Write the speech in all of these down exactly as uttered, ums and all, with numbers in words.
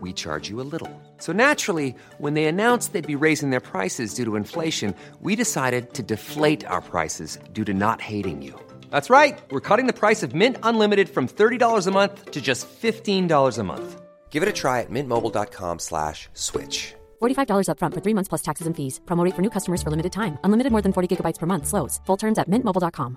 we charge you a little. So naturally, when they announced they'd be raising their prices due to inflation, we decided to deflate our prices due to not hating you. That's right. We're cutting the price of Mint Unlimited from thirty dollars a month to just fifteen dollars a month. Give it a try at mintmobile.com slash switch. forty-five dollars up front for three months plus taxes and fees. Promo rate for new customers for limited time. Unlimited more than forty gigabytes per month slows. Full terms at mint mobile dot com.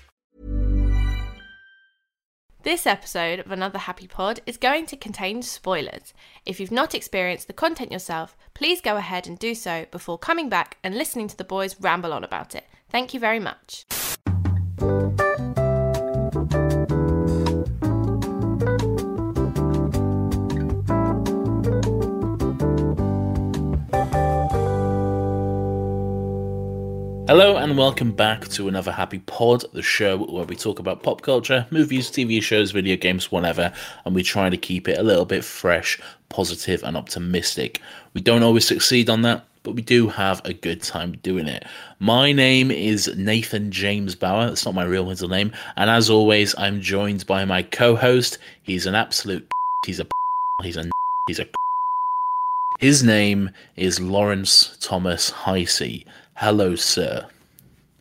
This episode of Another Happy Pod is going to contain spoilers. If you've not experienced the content yourself, please go ahead and do so before coming back and listening to the boys ramble on about it. Thank you very much. Hello and welcome back to Another Happy Pod, the show where we talk about pop culture, movies, T V shows, video games, whatever, and we try to keep it a little bit fresh, positive and optimistic. We don't always succeed on that, but we do have a good time doing it. My name is Nathan James Bauer, that's not my real middle name, and as always I'm joined by my co-host. He's an absolute he's a he's a he's a His name is Lawrence Thomas Heisey. Hello, sir.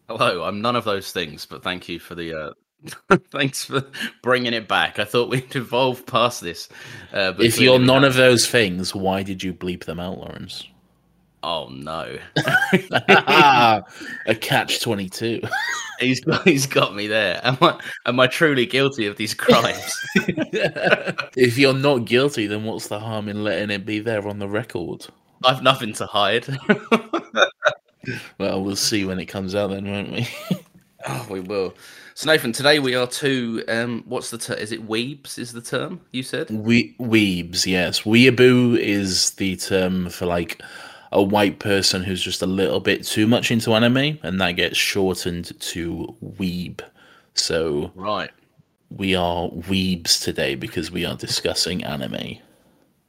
Hello. I'm none of those things, but thank you for the. Uh, thanks for bringing it back. I thought we'd evolve past this. Uh, but if you're none of those things, why did you bleep them out, Lawrence? Oh no! A catch twenty-two. He's got, he's got me there. Am I am I truly guilty of these crimes? If you're not guilty, then what's the harm in letting it be there on the record? I've nothing to hide. Well, we'll see when it comes out then, won't we? Oh, we will. So, Nathan, today we are two, um, what's the term? Is it weebs is the term you said? We- weebs, yes. Weeaboo is the term for, like, a white person who's just a little bit too much into anime, and that gets shortened to weeb. So, right. We are weebs today because we are discussing anime.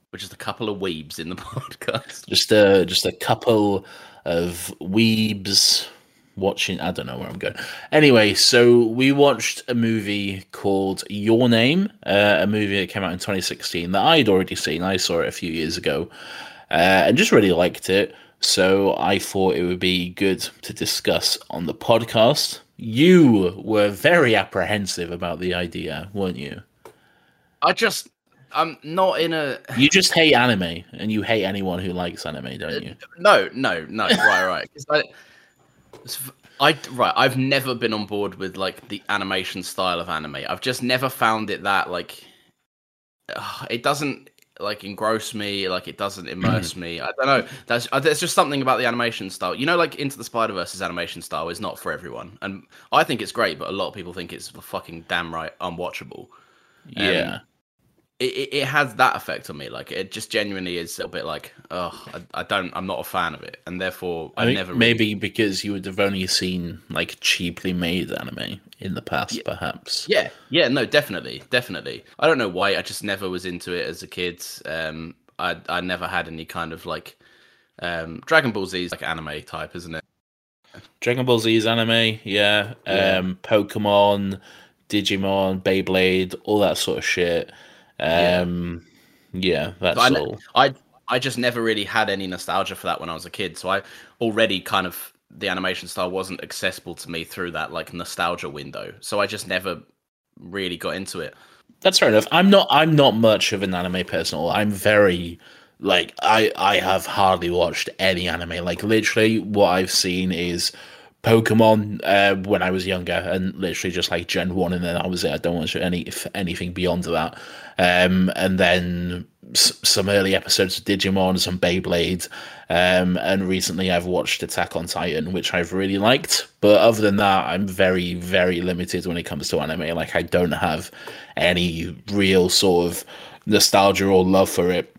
Which is a couple of weebs in the podcast. Just a, just a couple... of weebs watching. I don't know where I'm going. Anyway, so we watched a movie called Your Name, uh, a movie that came out in twenty sixteen that I'd already seen. I saw it a few years ago uh, and just really liked it. So I thought it would be good to discuss on the podcast. You were very apprehensive about the idea, weren't you? I just... I'm not in a... You just hate anime, and you hate anyone who likes anime, don't you? No, no, no. Right, right. I, I, right, I've never been on board with, like, the animation style of anime. I've just never found it that, like... Uh, it doesn't, like, engross me. Like, it doesn't immerse me. I don't know. That's, there's just something about the animation style. You know, like, Into the Spider-Verse's animation style is not for everyone. And I think it's great, but a lot of people think it's fucking damn right unwatchable. Yeah. Um, It, it has that effect on me. Like, it just genuinely is a bit like, oh, I, I don't, I'm not a fan of it. And therefore, I, I never maybe really... because you would have only seen, like, cheaply made anime in the past, yeah, perhaps. Yeah, yeah, no, definitely, definitely. I don't know why. I just never was into it as a kid. Um, I I never had any kind of, like, um, Dragon Ball Z is, like, anime type, isn't it? Dragon Ball Z is anime, yeah. yeah. Um, Pokemon, Digimon, Beyblade, all that sort of shit. Um, yeah, yeah that's I, all. I I just never really had any nostalgia for that when I was a kid, so I already kind of the animation style wasn't accessible to me through that, like, nostalgia window. So I just never really got into it. That's fair enough. I'm not I'm not much of an anime person. I'm very like I I have hardly watched any anime. Like, literally, what I've seen is Pokemon uh, when I was younger, and literally just like Gen one, and then I was it. I don't watch any anything beyond that. Um, and then s- some early episodes of Digimon, some Beyblade, um, and recently I've watched Attack on Titan, which I've really liked. But other than that, I'm very, very limited when it comes to anime. Like, I don't have any real sort of nostalgia or love for it.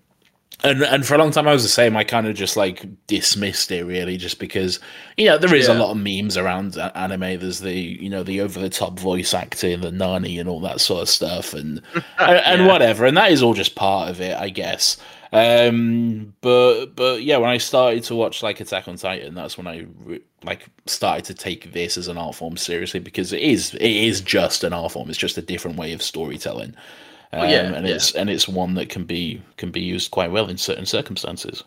And and for a long time, I was the same. I kind of just, like, dismissed it, really, just because, you know, there is yeah. a lot of memes around anime. There's the, you know, the over-the-top voice acting, the nani and all that sort of stuff, and and, and yeah. whatever. And that is all just part of it, I guess. Um, but, but yeah, when I started to watch, like, Attack on Titan, that's when I, re- like, started to take this as an art form seriously, because it is it is just an art form. It's just a different way of storytelling. Um, yeah, and it's yeah. and it's one that can be can be used quite well in certain circumstances.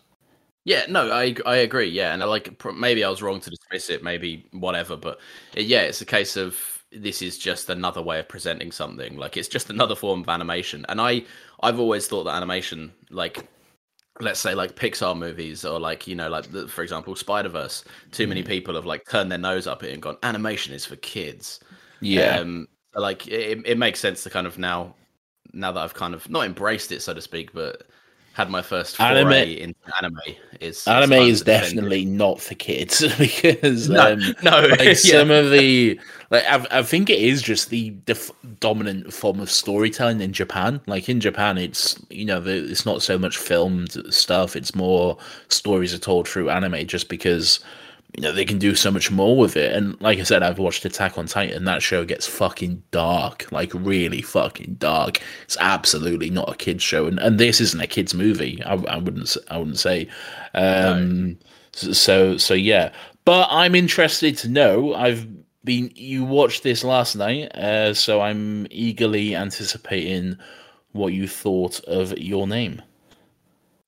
Yeah, no, I I agree. Yeah, and I like maybe I was wrong to dismiss it, maybe whatever, but yeah, it's a case of this is just another way of presenting something. Like, it's just another form of animation, and I I've always thought that animation, like, let's say like Pixar movies or like, you know, like the, for example, Spider-Verse. Too many people have like turned their nose up at it and gone, animation is for kids. Yeah, um, like it it makes sense to kind of now. Now that I've kind of not embraced it, so to speak, but had my first foray anime. into anime, is anime is definitely defend. not for kids because no, um, no. like yeah. some of the like I, I think it is just the def- dominant form of storytelling in Japan. Like in Japan, it's you know the, it's not so much filmed stuff; it's more stories are told through anime, just because. You know, they can do so much more with it. And like I said, I've watched Attack on Titan. That show gets fucking dark, like really fucking dark. It's absolutely not a kid's show. And, and this isn't a kid's movie. I, I wouldn't I wouldn't say. Um, no. So, so yeah. But I'm interested to know, I've been, you watched this last night. Uh, so I'm eagerly anticipating what you thought of Your Name.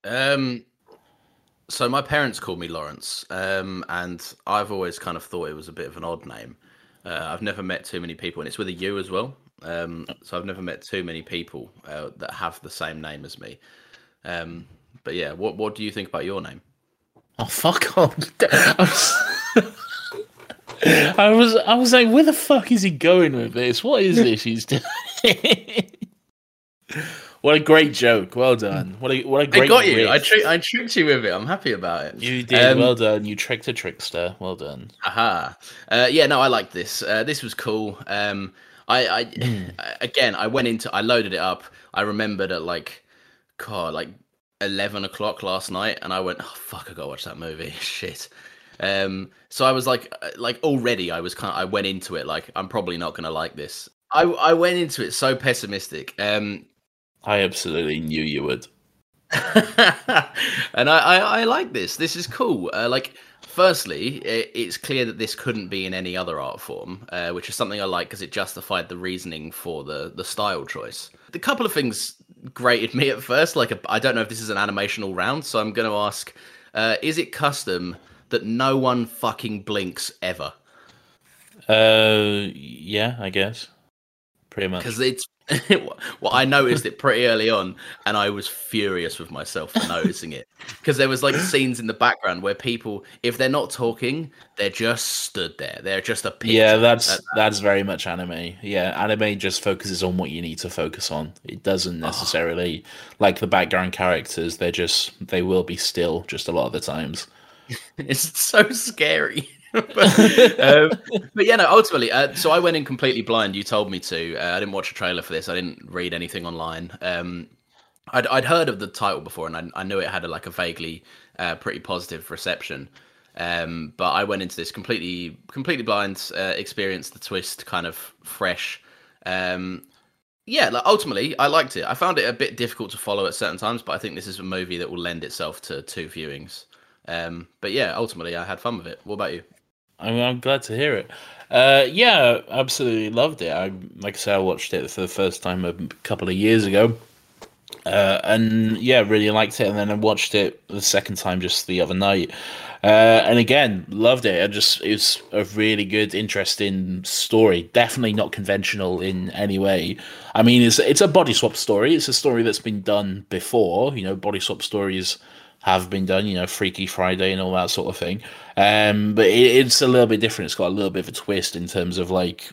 Um, So my parents called me Lawrence, um, and I've always kind of thought it was a bit of an odd name. Uh, I've never met too many people, and it's with a U as well. Um, so I've never met too many people uh, that have the same name as me. Um, but yeah, what what do you think about Your Name? Oh, fuck off. I was I was like, where the fuck is he going with this? What is this he's doing? What a great joke! Well done. What a what a great. I got you. Riff. I tri- I tricked you with it. I'm happy about it. You did. Um, well done. You tricked a trickster. Well done. Aha. Uh, yeah. No, I liked this. Uh, this was cool. Um, I, I mm. again, I went into. I loaded it up. I remembered at like, God, like eleven o'clock last night, and I went, oh fuck, I gotta watch that movie. Shit. Um. So I was like, like already, I was kind. Of, I went into it like I'm probably not gonna like this. I I went into it so pessimistic. Um. I absolutely knew you would. And I, I, I like this. This is cool. Uh, like, firstly, it, it's clear that this couldn't be in any other art form, uh, which is something I like because it justified the reasoning for the, the style choice. The couple of things grated me at first. Like, a, I don't know if this is an animation all round, so I'm going to ask, uh, is it custom that no one fucking blinks ever? Uh, yeah, I guess. Pretty much. Because it's... Well, I noticed it pretty early on, and I was furious with myself for noticing it because there was like scenes in the background where people, if they're not talking, they're just stood there. They're just a picture. Yeah, that's that. that's very much anime. Yeah, anime just focuses on what you need to focus on. It doesn't necessarily oh. like the background characters. They're just they will be still just a lot of the times. It's so scary. but, um, but yeah, no, ultimately, uh, so I went in completely blind. You told me to. Uh, I didn't watch a trailer for this. I didn't read anything online. Um, I'd, I'd heard of the title before, and I, I knew it had a, like a vaguely uh, pretty positive reception. Um, but I went into this completely, completely blind. Uh, experienced the twist kind of fresh. Um, yeah, like, ultimately, I liked it. I found it a bit difficult to follow at certain times, but I think this is a movie that will lend itself to two viewings. Um, but yeah, ultimately, I had fun with it. What about you? I mean, I'm glad to hear it. Uh, yeah, absolutely loved it. I like I said, I watched it for the first time a couple of years ago, uh, and yeah, really liked it. And then I watched it the second time just the other night, uh, and again, loved it. I just it's a really good, interesting story. Definitely not conventional in any way. I mean, it's it's a body swap story. It's a story that's been done before. You know, body swap stories have been done, you know, Freaky Friday and all that sort of thing. Um, but it, it's a little bit different. It's got a little bit of a twist in terms of, like,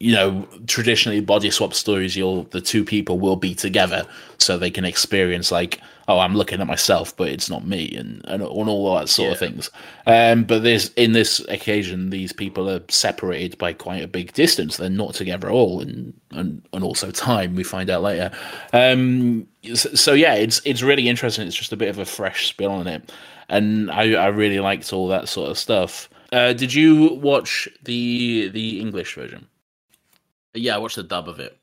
you know, traditionally body swap stories, you'll the two people will be together so they can experience, like, oh, I'm looking at myself, but it's not me, and, and, and all that sort yeah. of things. Um, but this in this occasion, these people are separated by quite a big distance. They're not together at all, and, and, and also time, we find out later. Um, so, so, yeah, it's it's really interesting. It's just a bit of a fresh spin on it. And I, I really liked all that sort of stuff. Uh, did you watch the the English version? Yeah, I watched the dub of it.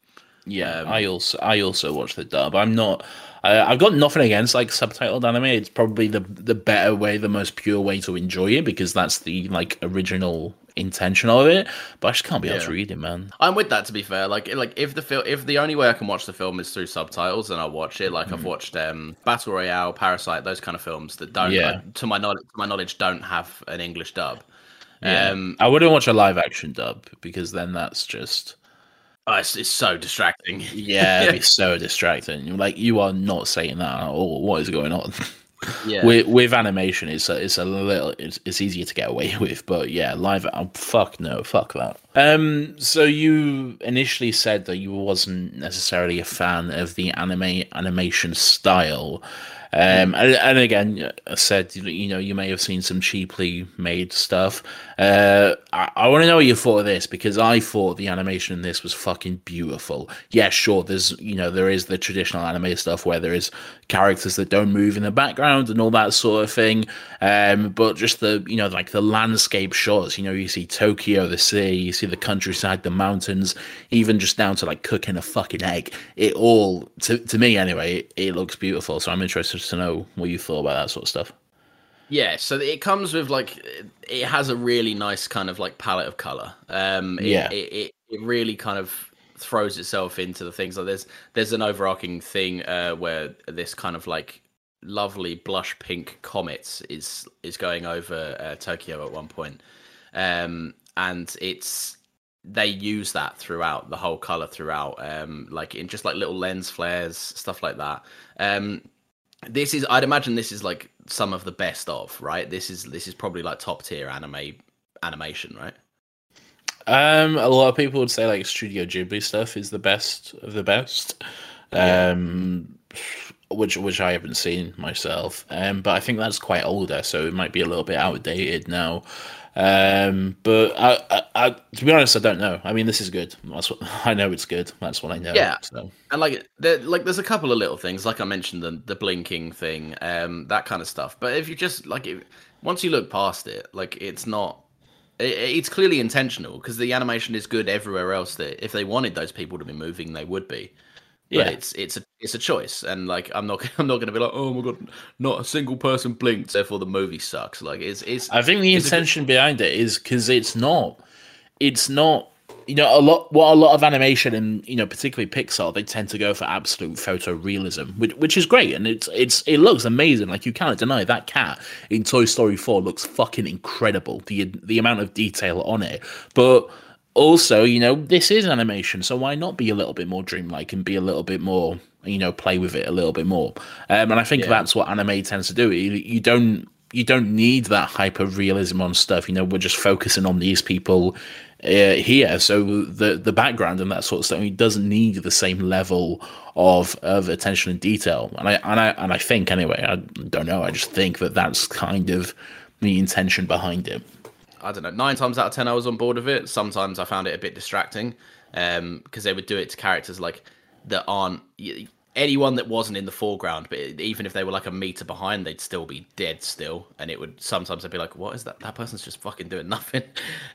Yeah, um, I also I also watched the dub. I'm not. Uh, I've got nothing against, like, subtitled anime. It's probably the the better way, the most pure way to enjoy it, because that's the, like, original intention of it. But I just can't be yeah. able to read it, man. I'm with that, to be fair. Like, like if the film, if the only way I can watch the film is through subtitles, then I'll watch it. Like, mm. I've watched um, Battle Royale, Parasite, those kind of films that don't, yeah. like, to my knowledge, to my knowledge, don't have an English dub. Yeah. Um, I wouldn't watch a live action dub, because then that's just. Oh, it's, it's so distracting. Yeah, yeah, it's so distracting. Like, you are not saying that at all. What is going on? Yeah, with, with animation, it's a, it's a little, it's, it's easier to get away with. But yeah, live, oh, fuck no, fuck that. Um, so you initially said that you wasn't necessarily a fan of the anime animation style. Um, and, and again, I said, you know, you may have seen some cheaply made stuff. Uh, I, I want to know what you thought of this, because I thought the animation in this was fucking beautiful. Yeah, sure, there's, you know, there is the traditional anime stuff where there is characters that don't move in the background and all that sort of thing. Um, but just the, you know, like the landscape shots, you know, you see Tokyo, the sea, you see the countryside, the mountains, even just down to, like, cooking a fucking egg. It all, to, to me anyway, it, it looks beautiful. So I'm interested to know what you thought about that sort of stuff. Yeah, so it comes with, like, it has a really nice kind of, like, palette of color. Um, it, yeah, it, it, it really kind of throws itself into the things. Like, there's there's an overarching thing uh, where this kind of, like, lovely blush pink comet is is going over uh, Tokyo at one point, um, and it's. They use that throughout the whole color throughout, um, like in just like little lens flares, stuff like that. Um, this is, I'd imagine this is like some of the best of, right? This is, this is probably like top tier anime animation, right? Um, a lot of people would say like Studio Ghibli stuff is the best of the best. Um, yeah. Which which I haven't seen myself, um, but I think that's quite older, so it might be a little bit outdated now. Um, but I, I, I, to be honest, I don't know. I mean, this is good. That's what I know. It's good. That's what I know. Yeah, so. And like, there, like, there's a couple of little things, like I mentioned, the the blinking thing, um, that kind of stuff. But if you just like, if, once you look past it, like, it's not. It's clearly intentional, because the animation is good everywhere else. That if they wanted those people to be moving, they would be. But yeah, it's it's a it's a choice, and like I'm not I'm not gonna be like, oh my god, not a single person blinked, therefore the movie sucks. Like it's it's. I think the intention good... behind it is because it's not, it's not you know a lot what a lot of animation and you know particularly Pixar, they tend to go for absolute photorealism, which which is great, and it's it's it looks amazing. Like you cannot deny that cat in Toy Story Four looks fucking incredible. The the amount of detail on it, but. Also, you know, this is animation, so why not be a little bit more dreamlike and be a little bit more, you know, play with it a little bit more. Um, and I think yeah. that's what anime tends to do. You, you don't you don't need that hyper realism on stuff. You know, we're just focusing on these people uh, here, so the the background and that sort of stuff, it doesn't need the same level of of attention and detail. And I and I and I think anyway, I don't know. I just think that that's kind of the intention behind it. I don't know, nine times out of ten I was on board with it. Sometimes I found it a bit distracting because um, they would do it to characters like that aren't... Anyone that wasn't in the foreground, but even if they were like a meter behind, they'd still be dead still. And it would... Sometimes I'd be like, what is that? That person's just fucking doing nothing.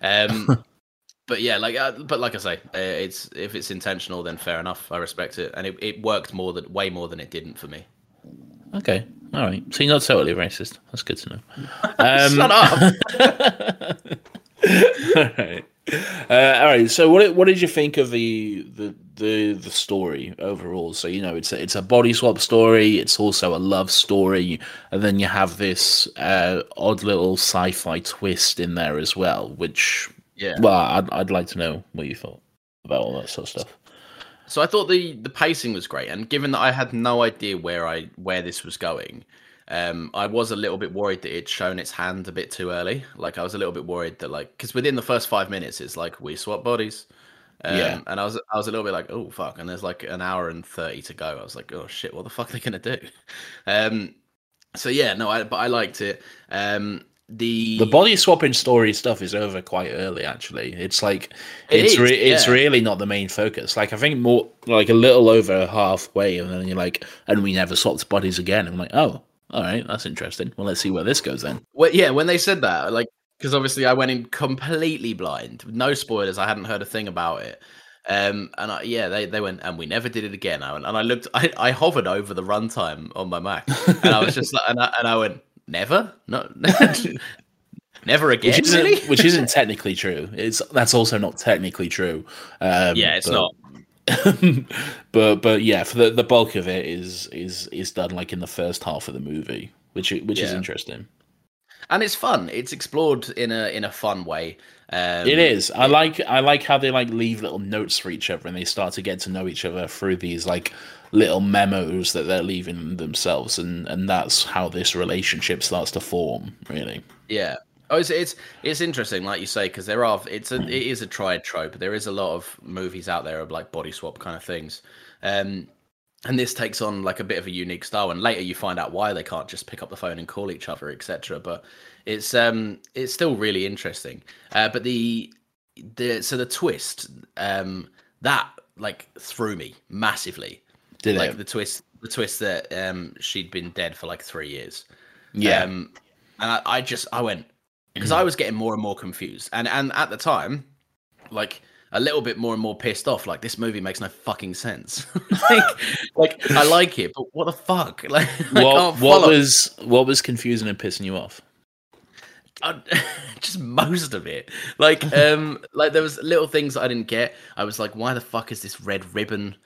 Um, but yeah, like uh, but like I say, uh, it's if it's intentional, then fair enough. I respect it. And it, it worked more than way more than it didn't for me. Okay. All right, so you're not totally racist. That's good to know. Um, Shut up. all right, uh, all right. So, what what did you think of the the the, the story overall? So, you know, it's a, it's a body swap story. It's also a love story, and then you have this uh, odd little sci-fi twist in there as well. Which, yeah. Well, I'd I'd like to know what you thought about all that sort of stuff. So I thought the, the pacing was great, and given that I had no idea where I where this was going, Um, I was a little bit worried that it'd shown its hand a bit too early. Like, I was a little bit worried that, like, because within the first five minutes, it's like, we swap bodies. Um, yeah. And I was I was a little bit like, oh, fuck. And there's like an hour and thirty to go. I was like, oh, shit, what the fuck are they going to do? Um, so, yeah, no, I, but I liked it. Um, the the body swapping story stuff is over quite early, actually. It's like, it it's is, re- yeah. it's really not the main focus. Like, I think more, like a little over halfway, and then you're like, and we never swapped bodies again. I'm like, oh. All right, that's interesting. Well, let's see where this goes then. Well, yeah, when they said that, like, because obviously I went in completely blind, no spoilers. I hadn't heard a thing about it, um, and I, yeah, they, they went and we never did it again. I went, and I looked, I, I hovered over the runtime on my Mac, and I was just like, and I, and I went, never, no, never again, which isn't, really? Which isn't technically true. It's that's also not technically true. Um, yeah, it's but... not. but but yeah, for the, the bulk of it is is is done like in the first half of the movie, which which yeah. is interesting, and it's fun. It's explored in a in a fun way. Um, it is. I like I like how they like leave little notes for each other, and they start to get to know each other through these like little memos that they're leaving themselves, and and that's how this relationship starts to form. Really, yeah. Oh, it's it's it's interesting, like you say, because there are it's a it is a tried trope. There is a lot of movies out there of like body swap kind of things, um, and this takes on like a bit of a unique style. And later you find out why they can't just pick up the phone and call each other, et cetera. But it's um it's still really interesting. Uh, but the the so the twist um that like threw me massively. Did like it? the twist the twist that um she'd been dead for like three years. Yeah, um, and I, I just I went. Because I was getting more and more confused. And and at the time, like, a little bit more and more pissed off. Like, this movie makes no fucking sense. like, like, I like it, but what the fuck? Like, what, I can't follow. What was, what was confusing and pissing you off? I, just most of it. Like, um, like there was little things I didn't get. I was like, why the fuck is this red ribbon?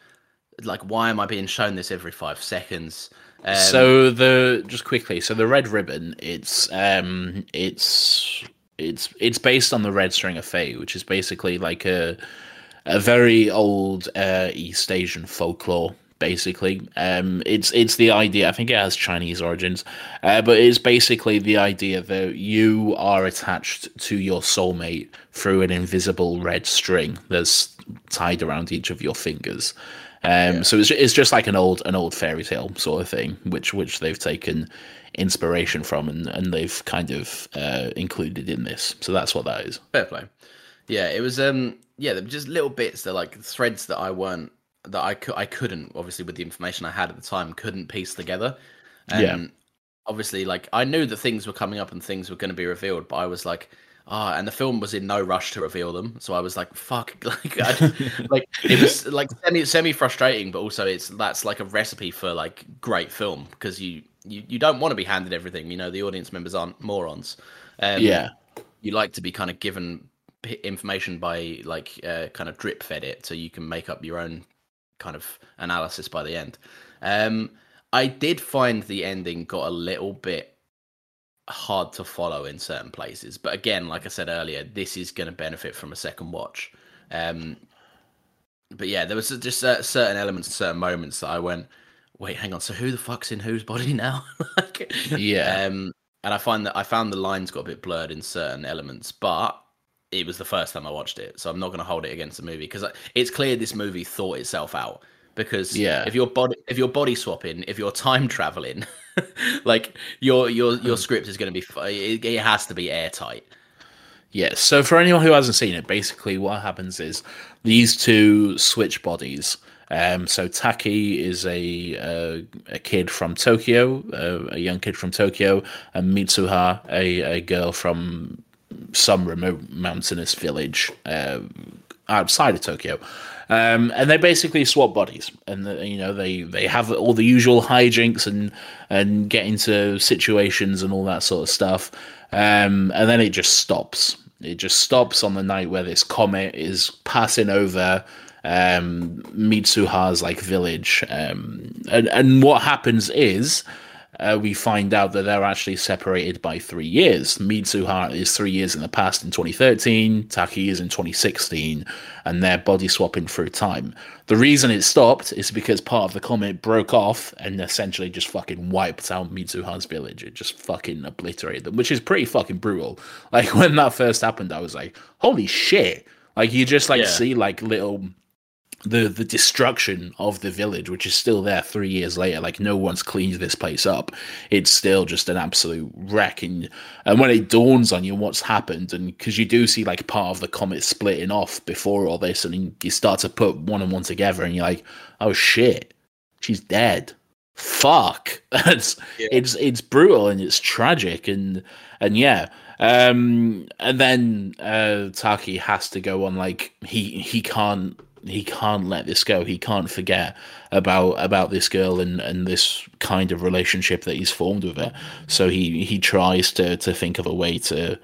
Like, why am I being shown this every five seconds? Um, so the just quickly, so the red ribbon, it's um, it's it's it's based on the Red String of Fate, which is basically like a a very old uh, East Asian folklore. Basically, um, it's it's the idea. I think it has Chinese origins, uh, but it's basically the idea that you are attached to your soulmate through an invisible red string that's tied around each of your fingers. Um, yeah. So it's it's just like an old an old fairy tale sort of thing, which which they've taken inspiration from and, and they've kind of uh, included in this. So that's what that is. Fair play. Yeah, it was. Um, yeah, there were just little bits that like threads that I weren't that I could I couldn't obviously with the information I had at the time couldn't piece together. Um, yeah. Obviously, like I knew that things were coming up and things were going to be revealed, but I was like. Ah, and the film was in no rush to reveal them, so I was like, "Fuck!" Like, I, like it was like semi semi frustrating, but also it's that's like a recipe for like great film because you, you you don't want to be handed everything. You know, the audience members aren't morons. Um, yeah, you like to be kind of given information by like uh, kind of drip fed it, so you can make up your own kind of analysis by the end. Um, I did find the ending got a little bit. Hard to follow in certain places, but again, like I said earlier, this is going to benefit from a second watch. Um, but yeah, there was just uh, certain elements, certain moments that I went, "Wait, hang on. So who the fuck's in whose body now?" like, yeah. Um, and I find that I found the lines got a bit blurred in certain elements, but it was the first time I watched it, so I'm not going to hold it against the movie because it's clear this movie thought itself out. Because yeah. if your body, if you're body swapping, if you're time traveling, like your your your script is going to be, it, it has to be airtight. Yes. Yeah, so for anyone who hasn't seen it, basically what happens is these two switch bodies. Um, so Taki is a a, a kid from Tokyo, a, a young kid from Tokyo, and Mitsuha, a, a girl from some remote mountainous village uh, outside of Tokyo. Um, and they basically swap bodies, and the, you know they, they have all the usual hijinks and and get into situations and all that sort of stuff. Um, and then it just stops. It just stops on the night where this comet is passing over um, Mitsuha's like village. Um, and and what happens is uh, we find out that they're actually separated by three years. Mitsuha is three years in the past in twenty thirteen, Taki is in twenty sixteen, and they're body swapping through time. The reason it stopped is because part of the comet broke off and essentially just fucking wiped out Mitsuha's village. It just fucking obliterated them, which is pretty fucking brutal. Like, when that first happened, I was like, holy shit. Like, you just, like, yeah. see, like, little... the the destruction of the village, which is still there three years later. Like, no one's cleaned this place up. It's still just an absolute wreck. And, and when it dawns on you what's happened, and because you do see, like, part of the comet splitting off before all this, and you start to put one and one together, and you're like, oh, shit, she's dead. Fuck. it's, yeah. it's, it's brutal, and it's tragic, and, and yeah. Um, and then uh, Taki has to go on, like, he he can't, he can't let this go. He can't forget about about this girl and, and this kind of relationship that he's formed with her. So he, he tries to, to think of a way to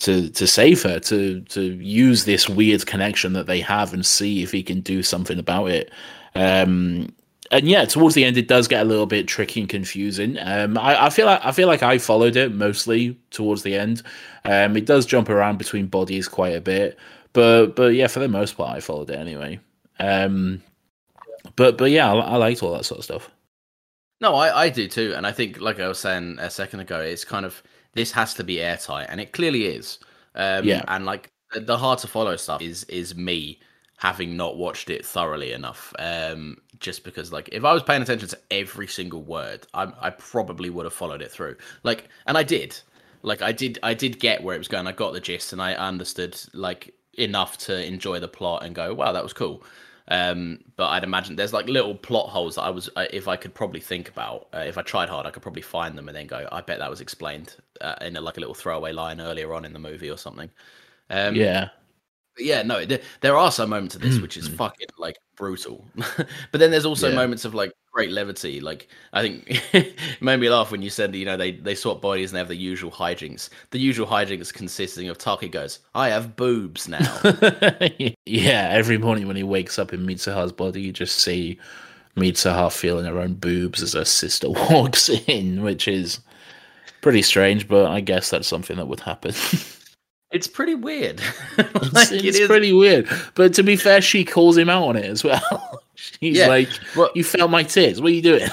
to to save her, to to use this weird connection that they have and see if he can do something about it. Um, and yeah, towards the end, it does get a little bit tricky and confusing. Um, I, I feel like I feel like I followed it mostly towards the end. Um, it does jump around between bodies quite a bit. But but yeah, for the most part, I followed it anyway. Um, but but yeah, I, I liked all that sort of stuff. No, I, I do too, and I think, like I was saying a second ago, it's kind of, this has to be airtight, and it clearly is. Um, yeah. And like the hard to follow stuff is is me having not watched it thoroughly enough. Um, just because, like, if I was paying attention to every single word, I I probably would have followed it through. Like, and I did. Like I did I did get where it was going. I got the gist, and I understood, like, enough to enjoy the plot and go, wow, that was cool. Um, but I'd imagine there's, like, little plot holes that I was, if I could probably think about, uh, if I tried hard, I could probably find them and then go, I bet that was explained uh, in a, like a little throwaway line earlier on in the movie or something. Um, yeah. Yeah, no, th- there are some moments of this which is fucking, like, brutal. But then there's also yeah. moments of, like, great levity. Like, I think it made me laugh when you said, you know, they, they swap bodies and they have the usual hijinks. The usual hijinks consisting of Taki goes, I have boobs now. Yeah, every morning when he wakes up in Mitsuha's body, you just see Mitsuha feeling her own boobs as her sister walks in, which is pretty strange, but I guess that's something that would happen. It's pretty weird. Like, it's it's it pretty weird. But to be fair, she calls him out on it as well. She's yeah, like, but, you felt my tits. What are you doing?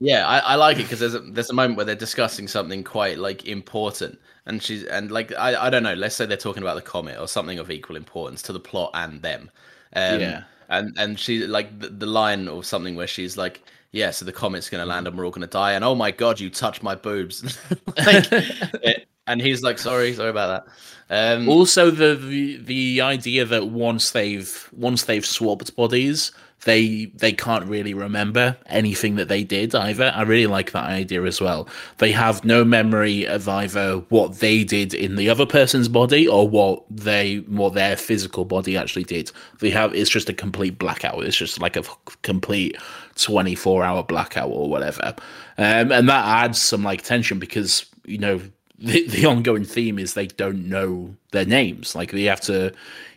Yeah, I, I like it because there's a, there's a moment where they're discussing something quite, like, important. And she's and like I, I don't know, let's say they're talking about the comet or something of equal importance to the plot and them. Um, yeah. And, and she, like, the, the line or something where she's like, yeah, so the comet's going to land and we're all going to die. And, oh, my God, you touched my boobs. Like, it, and he's like, sorry, sorry about that. Um, also, the, the the idea that once they've once they've swapped bodies, they they can't really remember anything that they did either. I really like that idea as well. They have no memory of either what they did in the other person's body or what they what their physical body actually did. They have it's just a complete blackout. It's just like a complete twenty-four hour blackout or whatever, um, and that adds some, like, tension because, you know. The, the ongoing theme is they don't know their names. Like, they have to,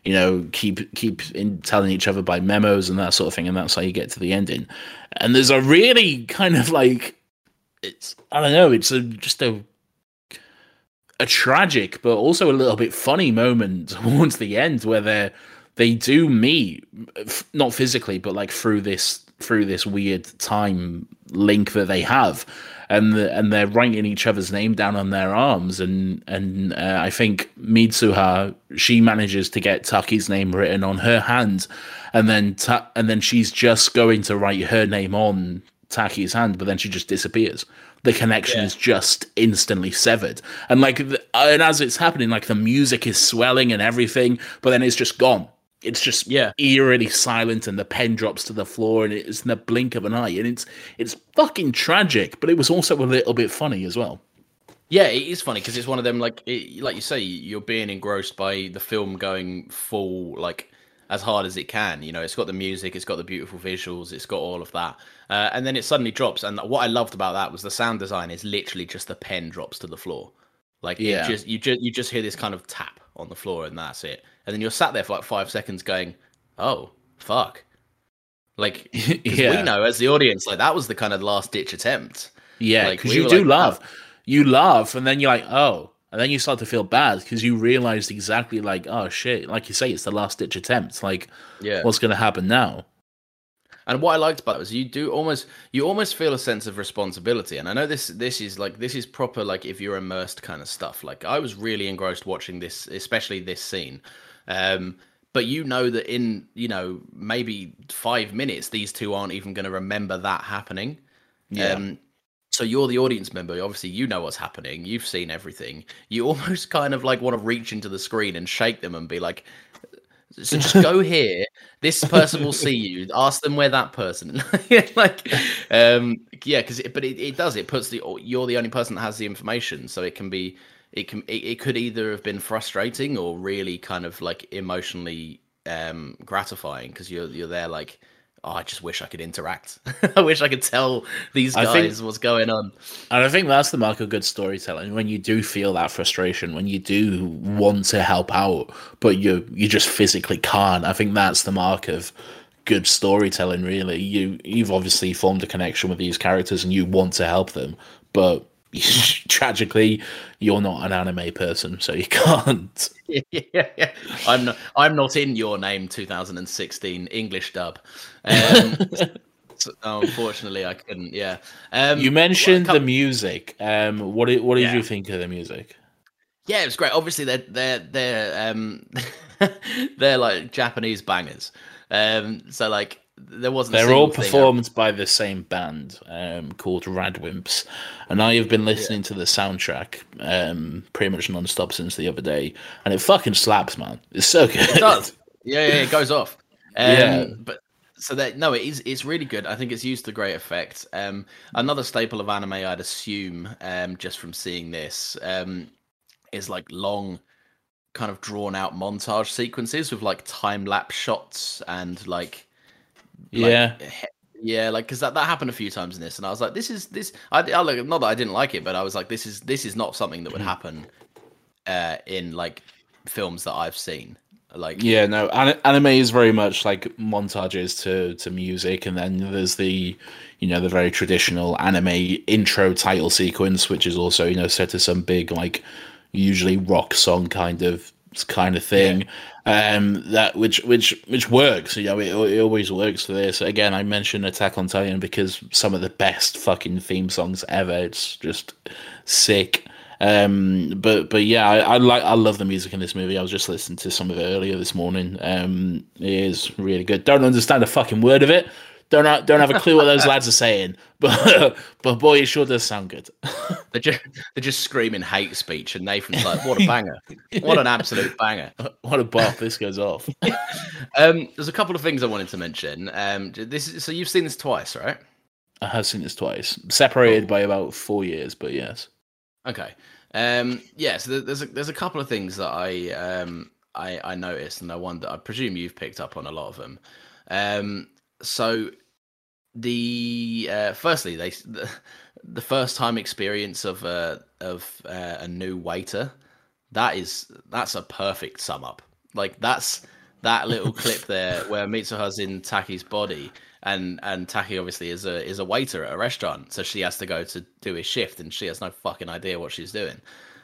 you know, keep keep in telling each other by memos and that sort of thing, and that's how you get to the ending. And there's a really kind of, like, it's I don't know, it's a, just a a tragic but also a little bit funny moment towards the end where they they do meet, not physically, but, like, through this through this weird time link that they have. And the, and they're writing each other's name down on their arms, and and uh, I think Mitsuha, she manages to get Taki's name written on her hand, and then ta- and then she's just going to write her name on Taki's hand, but then she just disappears. The connection yeah. is just instantly severed, and like the, and as it's happening, like the music is swelling and everything, but then it's just gone. It's just yeah. eerily silent, and the pen drops to the floor, and it's in the blink of an eye, and it's it's fucking tragic, but it was also a little bit funny as well. Yeah, it is funny because it's one of them, like it, like you say, you're being engrossed by the film going full, like, as hard as it can. You know, it's got the music, it's got the beautiful visuals, it's got all of that, uh, and then it suddenly drops. And what I loved about that was the sound design is literally just the pen drops to the floor, like yeah. it just you just you just hear this kind of tap on the floor, and that's it. And then you're sat there for like five seconds going, oh, fuck. Like, yeah. we know as the audience, like that was the kind of last ditch attempt. Yeah, because like, we you do like, laugh. Oh. You laugh, and then you're like, oh. And then you start to feel bad because you realized exactly like, oh, shit. Like you say, it's the last-ditch attempt. Like, yeah. What's going to happen now? And what I liked about it was you do almost you almost feel a sense of responsibility. And I know this this is like this is proper like if you're immersed kind of stuff. Like I was really engrossed watching this, especially this scene. Um, but you know that in you know maybe five minutes these two aren't even going to remember that happening. Yeah. Um, so you're the audience member. Obviously, you know what's happening. You've seen everything. You almost kind of like want to reach into the screen and shake them and be like. So just go here. This person will see you. Ask them where that person. like, um, yeah, because but it, it does. It puts the you're the only person that has the information, so it can be it can it, it could either have been frustrating or really kind of like emotionally um, gratifying because you're you're there like, oh, I just wish I could interact. I wish I could tell these guys think, what's going on. And I think that's the mark of good storytelling. When you do feel that frustration, when you do want to help out, but you you just physically can't. I think that's the mark of good storytelling, really. You, you've obviously formed a connection with these characters and you want to help them, but tragically, you're not an anime person, so you can't. Yeah, yeah. I'm not. I'm not in Your Name twenty sixteen English dub. Um, so, unfortunately, I couldn't. Yeah. Um, you mentioned well, the music. Um, what did What did yeah. you think of the music? Yeah, it was great. Obviously, they're they're they're um, they're like Japanese bangers. Um, so like. There wasn't They're all performed by the same band um, called Radwimps, and I have been listening yeah. to the soundtrack um, pretty much non-stop since the other day, and it fucking slaps, man. It's so good. It does. Yeah, yeah, it goes off. Um, yeah. But so that no, it is. It's really good. I think it's used to great effect. Um, another staple of anime, I'd assume, um, just from seeing this, um, is like long. Kind of drawn out montage sequences with like time lapse shots and like. Like, yeah, yeah, like because that, that happened a few times in this, and I was like, "This is this." I, I look, not that I didn't like it, but I was like, "This is this is not something that would happen uh, in like films that I've seen." Like, yeah, no, an- anime is very much like montages to to music, and then there's the you know the very traditional anime intro title sequence, which is also you know set to some big like usually rock song kind of. kind of thing yeah. um that which which which works you know it, it always works for this. Again, I mentioned Attack on Titan because some of the best fucking theme songs ever. It's just sick. Um but but yeah, I, I like I love the music in this movie. I was just listening to some of it earlier this morning. Um it is really good. Don't understand a fucking word of it. Don't don't have a clue what those lads are saying, but but boy, it sure does sound good. They're just, they're just screaming hate speech, and Nathan's like, "What a banger! What an absolute banger! What a bop! This goes off." um, there's a couple of things I wanted to mention. Um, this is, so you've seen this twice, right? I have seen this twice, separated oh. by about four years, but yes. Okay. Um, yeah. So there's a, there's a couple of things that I um I, I noticed, and I wonder. I presume you've picked up on a lot of them. Um, so. The uh, firstly, they the, the first time experience of a of uh, a new waiter. That is that's a perfect sum up. Like that's that little clip there where Mitsuha's in Taki's body, and and Taki obviously is a is a waiter at a restaurant, so she has to go to do his shift, and she has no fucking idea what she's doing.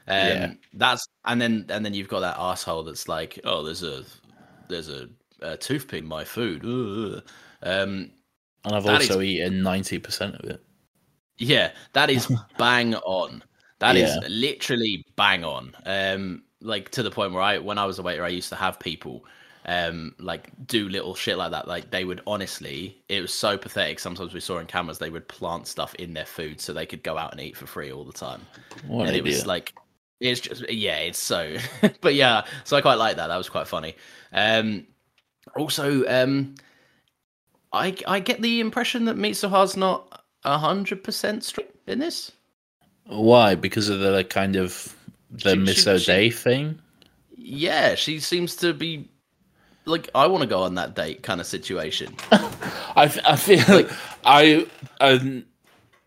Um, yeah. That's and then and then you've got that asshole that's like, oh, there's a there's a, a toothpick in my food. Ooh. Um. And I've that also is, eaten ninety percent of it. Yeah, that is bang on. That yeah. is literally bang on. Um, like to the point where I, when I was a waiter, I used to have people um, like do little shit like that. Like they would honestly, it was so pathetic. Sometimes we saw in cameras, they would plant stuff in their food so they could go out and eat for free all the time. What and it was like, it's just, yeah, it's so, but yeah, so I quite like that. That was quite funny. Um, also, um, I, I get the impression that Mitsuha's not one hundred percent straight in this. Why? Because of the like, kind of the Miss O'Day thing? Yeah, she seems to be like, I want to go on that date kind of situation. I, I feel like I... Um,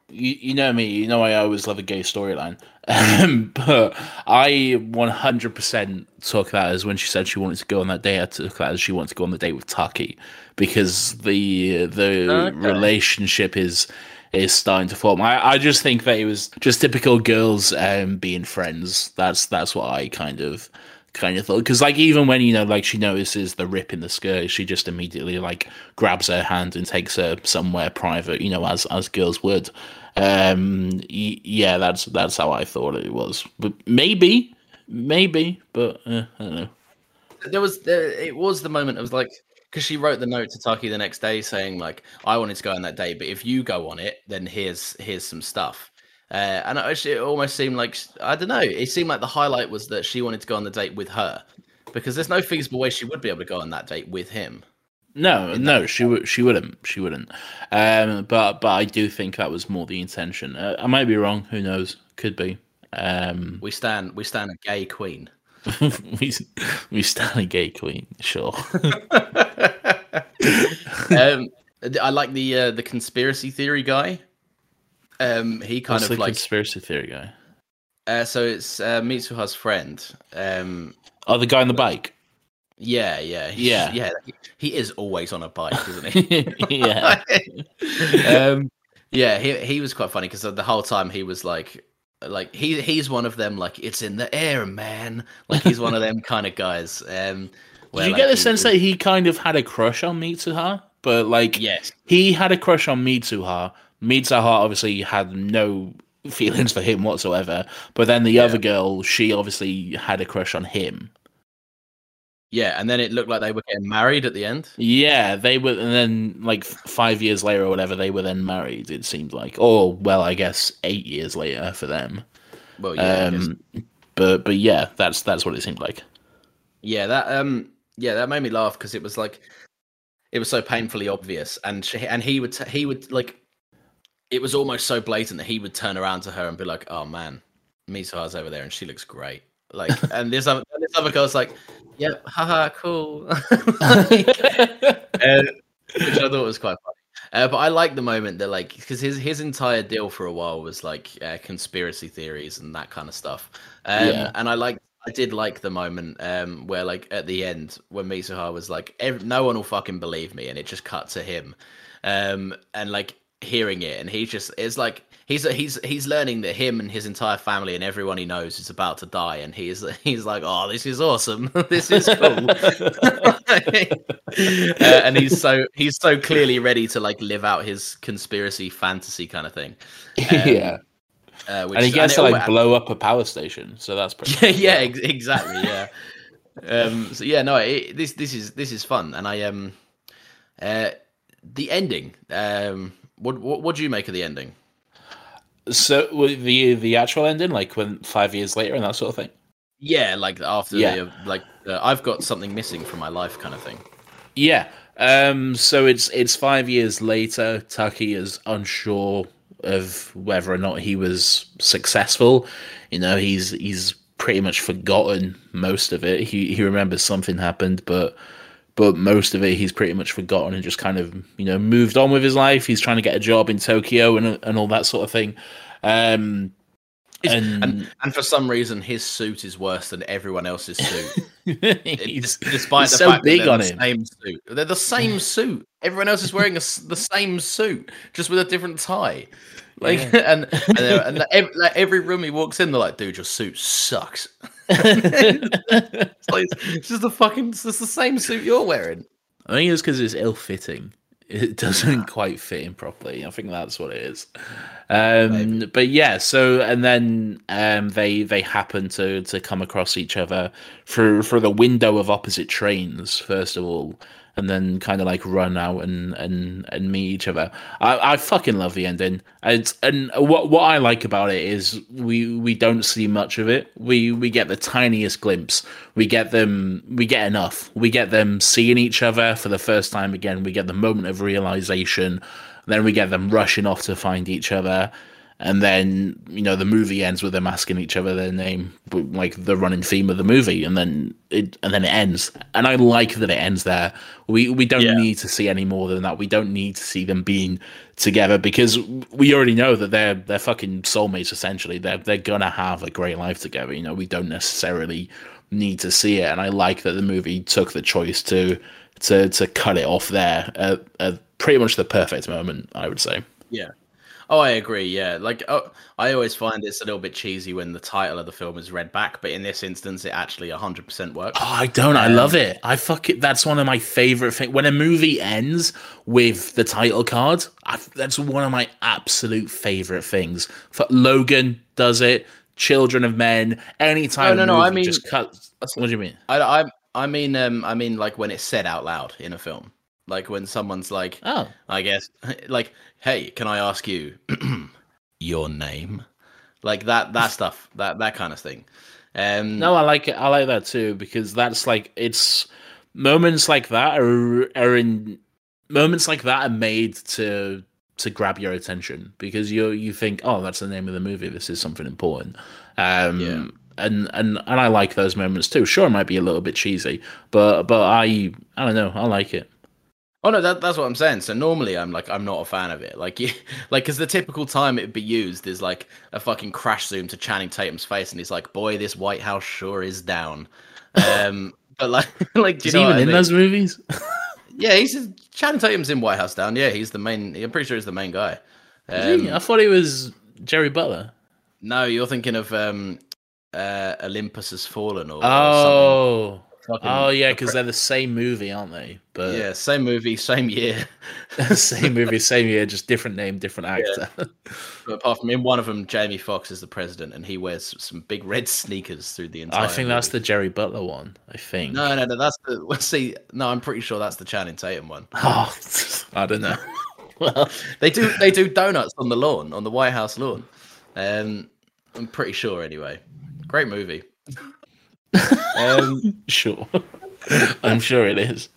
you, you know me, you know I always love a gay storyline. Um, but I one hundred percent took that as when she said she wanted to go on that date. I took that as she wanted to go on the date with Taki because the the okay. relationship is is starting to form. I, I just think that it was just typical girls um, being friends. That's that's what I kind of kind of thought. Because like even when you know like she notices the rip in the skirt, she just immediately like grabs her hand and takes her somewhere private. You know, as as girls would. Um, yeah, that's that's how I thought it was. But maybe, maybe, but uh, I don't know. There was there, it was the moment I was like. Because she wrote the note to Taki the next day saying, like, I wanted to go on that day, but if you go on it, then here's here's some stuff. Uh, and actually, it almost seemed like, I don't know, it seemed like the highlight was that she wanted to go on the date with her. Because there's no feasible way she would be able to go on that date with him. No, no, she w- she wouldn't. She wouldn't. Um, but, but I do think that was more the intention. Uh, I might be wrong. Who knows? Could be. Um, we stand, we stand a gay queen. we we stand a gay queen, sure. um, I like the uh, the conspiracy theory guy. Um, he kind What's of the like conspiracy theory guy. Uh, so it's uh, Mitsuha's friend. Um, oh, the guy on the bike. Yeah, yeah, yeah, yeah. He is always on a bike, isn't he? yeah, um, yeah. He he was quite funny because the whole time he was like. Like he he's one of them. Like it's in the air, man. Like he's one of them kind of guys. Um, where, Did you like, get the he, sense that he kind of had a crush on Mitsuha? But like, yes, he had a crush on Mitsuha. Mitsuha obviously had no feelings for him whatsoever. But then the yeah. other girl, she obviously had a crush on him. Yeah, and then it looked like they were getting married at the end. Yeah, they were, and then like five years later or whatever, they were then married. It seemed like, or well, I guess eight years later for them. Well, yeah, um, but but yeah, that's that's what it seemed like. Yeah, that um, yeah, that made me laugh because it was like, it was so painfully obvious, and she, and he would t- he would like, it was almost so blatant that he would turn around to her and be like, "Oh man, Mitsuha's over there, and she looks great." Like, and this other, this other girl's like. Yep, haha, cool. like, uh, which I thought was quite funny. Uh, but I like the moment that, like, because his, his entire deal for a while was, like, uh, conspiracy theories and that kind of stuff. Um, yeah. And I like, I did like the moment um, where, like, at the end, when Mitsuha was like, Ev- no one will fucking believe me, and it just cut to him. Um, and, like, hearing it, and he just, it's like, He's he's he's learning that him and his entire family and everyone he knows is about to die, and he's he's like, oh, this is awesome, this is cool, uh, and he's so he's so clearly ready to like live out his conspiracy fantasy kind of thing. Um, yeah, uh, which, and he gets to like blow up a power station, so that's pretty. Yeah, cool. yeah, ex- exactly. Yeah. um. So yeah, no, it, this this is this is fun, and I um, uh, the ending. Um. What what what do you make of the ending? So the the actual ending, like when five years later and that sort of thing. Yeah, like after yeah. the like uh, I've got something missing from my life kind of thing. Yeah. Um. So it's it's five years later. Taki is unsure of whether or not he was successful. You know, he's he's pretty much forgotten most of it. He he remembers something happened, but. But most of it, he's pretty much forgotten and just kind of, you know, moved on with his life. He's trying to get a job in Tokyo and and all that sort of thing. Um, and, and and for some reason, his suit is worse than everyone else's suit. he's, Despite he's the so fact big that they're on the him. same suit, they're the same suit. Everyone else is wearing a, the same suit, just with a different tie. Like yeah. and and, and like, every, like, every room he walks in, they're like, "Dude, your suit sucks." it's, like, it's just the fucking, it's just the same suit you're wearing. I think it's because it's ill-fitting. It doesn't quite fit him properly. I think that's what it is. Um, but yeah, so and then um, they they happen to to come across each other through through the window of opposite trains, first of all. And then kind of like run out and, and, and meet each other. I, I fucking love the ending. And and what what I like about it is we, we don't see much of it. We we get the tiniest glimpse. We get them. We get enough. We get them seeing each other for the first time again. We get the moment of realization. Then we get them rushing off to find each other. And then, you know, the movie ends with them asking each other their name, like the running theme of the movie, and then it and then it ends. And I like that it ends there. We we don't yeah. need to see any more than that. We don't need to see them being together because we already know that they're they're fucking soulmates essentially. They're they're gonna have a great life together. You know, we don't necessarily need to see it. And I like that the movie took the choice to to to cut it off there at, at pretty much the perfect moment, I would say. Yeah. Oh, I agree. Yeah, like oh, I always find it's a little bit cheesy when the title of the film is read back, but in this instance, it actually one hundred percent works. Oh, I don't. Um, I love it. I fuck it. That's one of my favorite things. When a movie ends with the title card, I, that's one of my absolute favorite things. For, Logan does it. Children of Men. Anytime. No, no, no. I mean, just cut. What do you mean? I, I, I mean, um, I mean, like when it's said out loud in a film. Like when someone's like, oh, I guess, like, hey, can I ask you your name? Like that, that stuff, that, that kind of thing. Um, no, I like it. I like that too, because that's like, it's moments like that are, are in moments like that are made to, to grab your attention because you, you think, oh, that's the name of the movie. This is something important. Um, yeah. And, and and I like those moments too. Sure. It might be a little bit cheesy, but, but I, I don't know. I like it. Oh no, that, that's what I'm saying. So normally I'm like, I'm not a fan of it. Like, you, like, because the typical time it'd be used is like a fucking crash zoom to Channing Tatum's face, and he's like, "Boy, this White House sure is down." Um, but like, like, do you is know he even I in mean? Those movies? Yeah, he's Channing Tatum's in White House Down. Yeah, he's the main. I'm pretty sure he's the main guy. Um, he? I thought he was Jerry Butler. No, you're thinking of um, uh, Olympus Has Fallen or, oh. or something. Oh yeah, because they're the same movie, aren't they? But yeah, same movie, same year, same movie, same year, just different name, different actor. Yeah. But apart from in one of them, Jamie Foxx is the president, and he wears some big red sneakers through the entire. I think movie. That's the Jerry Butler one. I think. No, no, no. That's the. Well, see, no, I'm pretty sure that's the Channing Tatum one. Oh, I don't know. Well, they do. They do donuts on the lawn, on the White House lawn. Um, I'm pretty sure. Anyway, great movie. um sure I'm sure it is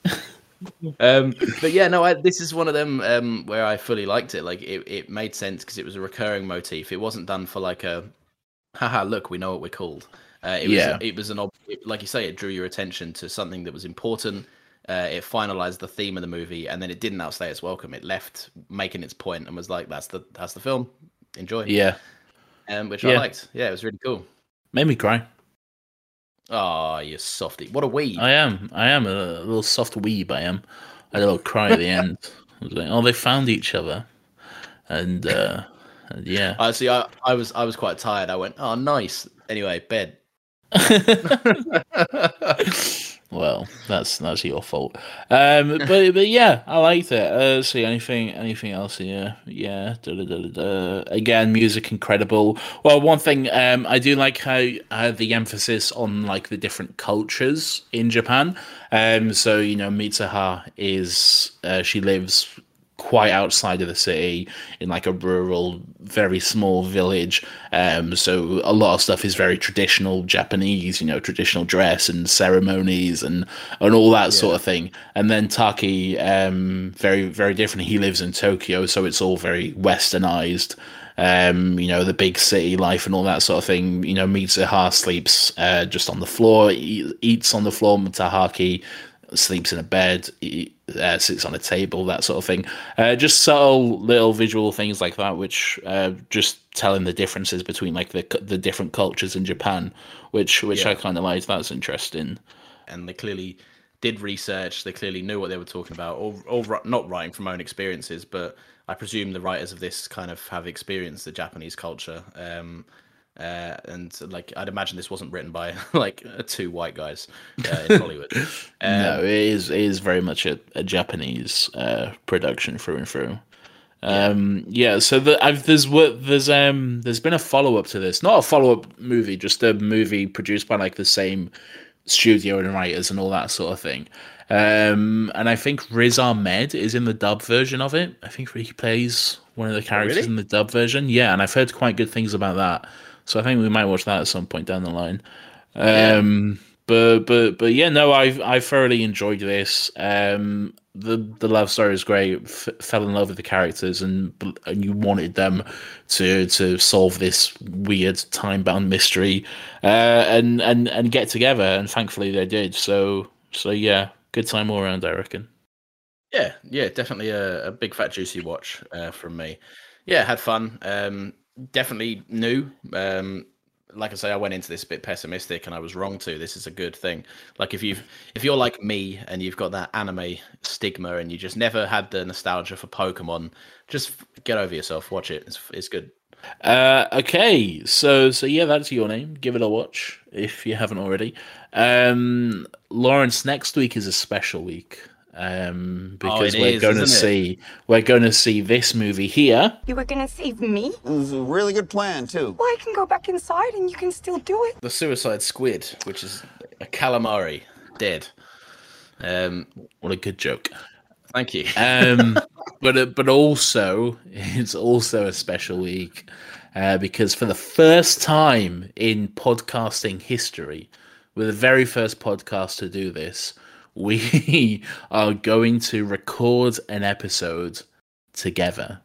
um but yeah no I, this is one of them um where I fully liked it. Like it, it made sense because it was a recurring motif. It wasn't done for like a haha look we know what we're called. uh, it yeah. was it was an ob- it, like you say, it drew your attention to something that was important. Uh, it finalized the theme of the movie, and then it didn't outstay its welcome. It left making its point and was like, that's the that's the film, enjoy. Yeah um which yeah. I liked. Yeah it was really cool, made me cry. Oh, you softy. What a weeb. I am. I am a, a little soft weeb, I am. I had a little cry at the end. I was like, oh, they found each other. And, uh, and yeah. I uh, see, I, I was I was quite tired. I went, oh, nice. Anyway, bed. Well, that's that's your fault. Um, but but yeah, I liked it. Uh, see, anything anything else here? Yeah, da, da, da, da. Again, music incredible. Well, one thing um, I do like how uh, the emphasis on like the different cultures in Japan. Um, so you know, Mitsuha is uh, she lives quite outside of the city in like a rural, very small village. Um, so a lot of stuff is very traditional Japanese, you know, traditional dress and ceremonies and, and all that yeah. sort of thing. And then Taki, um, very, very different. He lives in Tokyo, so it's all very westernized. Um, you know, the big city life and all that sort of thing. You know, Mitsuha sleeps uh, just on the floor, e- eats on the floor. Tahaki sleeps in a bed, he, uh, sits on a table, that sort of thing. Uh, just subtle little visual things like that, which uh, just telling the differences between like the the different cultures in Japan, which which yeah. I kind of liked. That's interesting. And they clearly did research. They clearly knew what they were talking about, or, or not writing from own experiences, but I presume the writers of this kind of have experienced the Japanese culture. Um, uh, and like, I'd imagine this wasn't written by like two white guys uh, in Hollywood. Um, no, it is it is very much a, a Japanese uh, production through and through. Um, yeah. yeah, so the, I've, there's there's um there's been a follow up to this, not a follow up movie, just a movie produced by like the same studio and writers and all that sort of thing. Um, and I think Riz Ahmed is in the dub version of it. I think he plays one of the characters oh, really? in the dub version. Yeah, and I've heard quite good things about that. So I think we might watch that at some point down the line. Um, yeah. But but but yeah, no, I've I thoroughly enjoyed this. Um, the the love story is great. F- fell in love with the characters, and and you wanted them to to solve this weird time bound mystery, uh, and and and get together. And thankfully they did. So so yeah, good time all around, I reckon. Yeah, yeah, definitely a, a big fat juicy watch uh, from me. Yeah, had fun. Um, Definitely new. Um, like I say, I went into this a bit pessimistic, and I was wrong too. This is a good thing. Like if you've, if you're like me and you've got that anime stigma and you just never had the nostalgia for Pokemon, just get over yourself. Watch it. It's it's good. Uh, okay, so so yeah, that's Your Name. Give it a watch if you haven't already. Um, Lawrence, next week is a special week. Um, because oh, we're is, going to see it? we're going to see this movie here. You were going to save me? It was a really good plan too. Well, I can go back inside and you can still do it. The Suicide Squid, which is a calamari dead. Um, what a good joke. Thank you. um, but but also it's also a special week uh, because for the first time in podcasting history, we're the very first podcast to do this. We are going to record an episode together.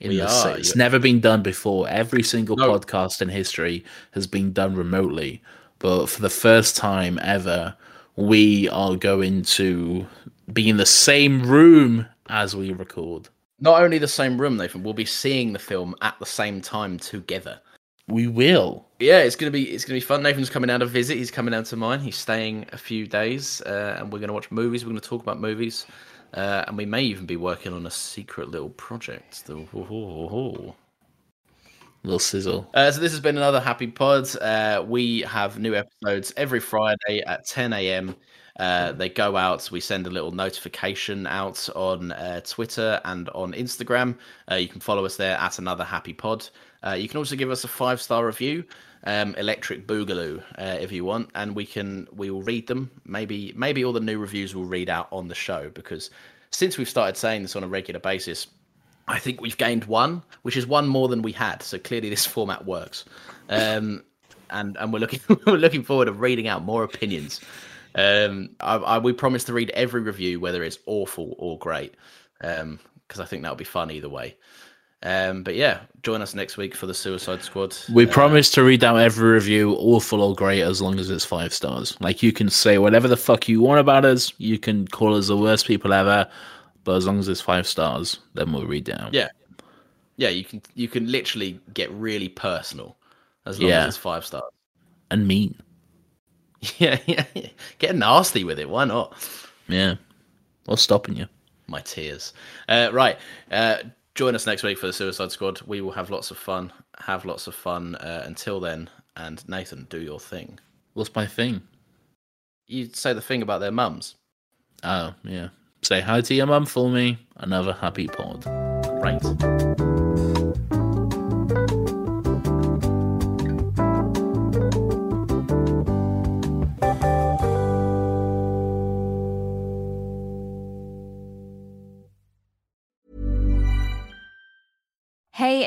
In we the, are. It's yeah. never been done before. Every single no. podcast in history has been done remotely. But for the first time ever, we are going to be in the same room as we record. Not only the same room, Nathan, we'll be seeing the film at the same time together. We will. Yeah, it's gonna be it's gonna be fun. Nathan's coming down to visit. He's coming down to mine. He's staying a few days, uh, and we're gonna watch movies. We're gonna talk about movies, uh, and we may even be working on a secret little project. Ooh, ooh, ooh, ooh. Little sizzle. Uh, so this has been another Happy Pod. Uh, we have new episodes every Friday at ten a.m. Uh, they go out. We send a little notification out on uh, Twitter and on Instagram. Uh, you can follow us there at Another Happy Pod. Uh, you can also give us a five-star review, um, Electric Boogaloo, uh, if you want, and we can we will read them. Maybe maybe all the new reviews we'll read out on the show, because since we've started saying this on a regular basis, I think we've gained one, which is one more than we had. So clearly this format works, um, and and we're looking we're looking forward to reading out more opinions. Um, I, I, we promise to read every review, whether it's awful or great, um, because I think that'll be fun either way. Um, but yeah, join us next week for the Suicide Squad. We uh, promise to read out every review, awful or great, as long as it's five stars. Like, you can say whatever the fuck you want about us. You can call us the worst people ever, but as long as it's five stars, then we'll read down. Yeah, yeah. You can you can literally get really personal as long yeah. as it's five stars and mean. Yeah, yeah, yeah. Get nasty with it. Why not? Yeah. What's stopping you? My tears. Uh, right. Uh, Join us next week for the Suicide Squad. We will have lots of fun. Have lots of fun uh, until then. And Nathan, do your thing. What's my thing? You say the thing about their mums. Oh, yeah. Say hi to your mum for me. Another Happy Pod. Right. Hey,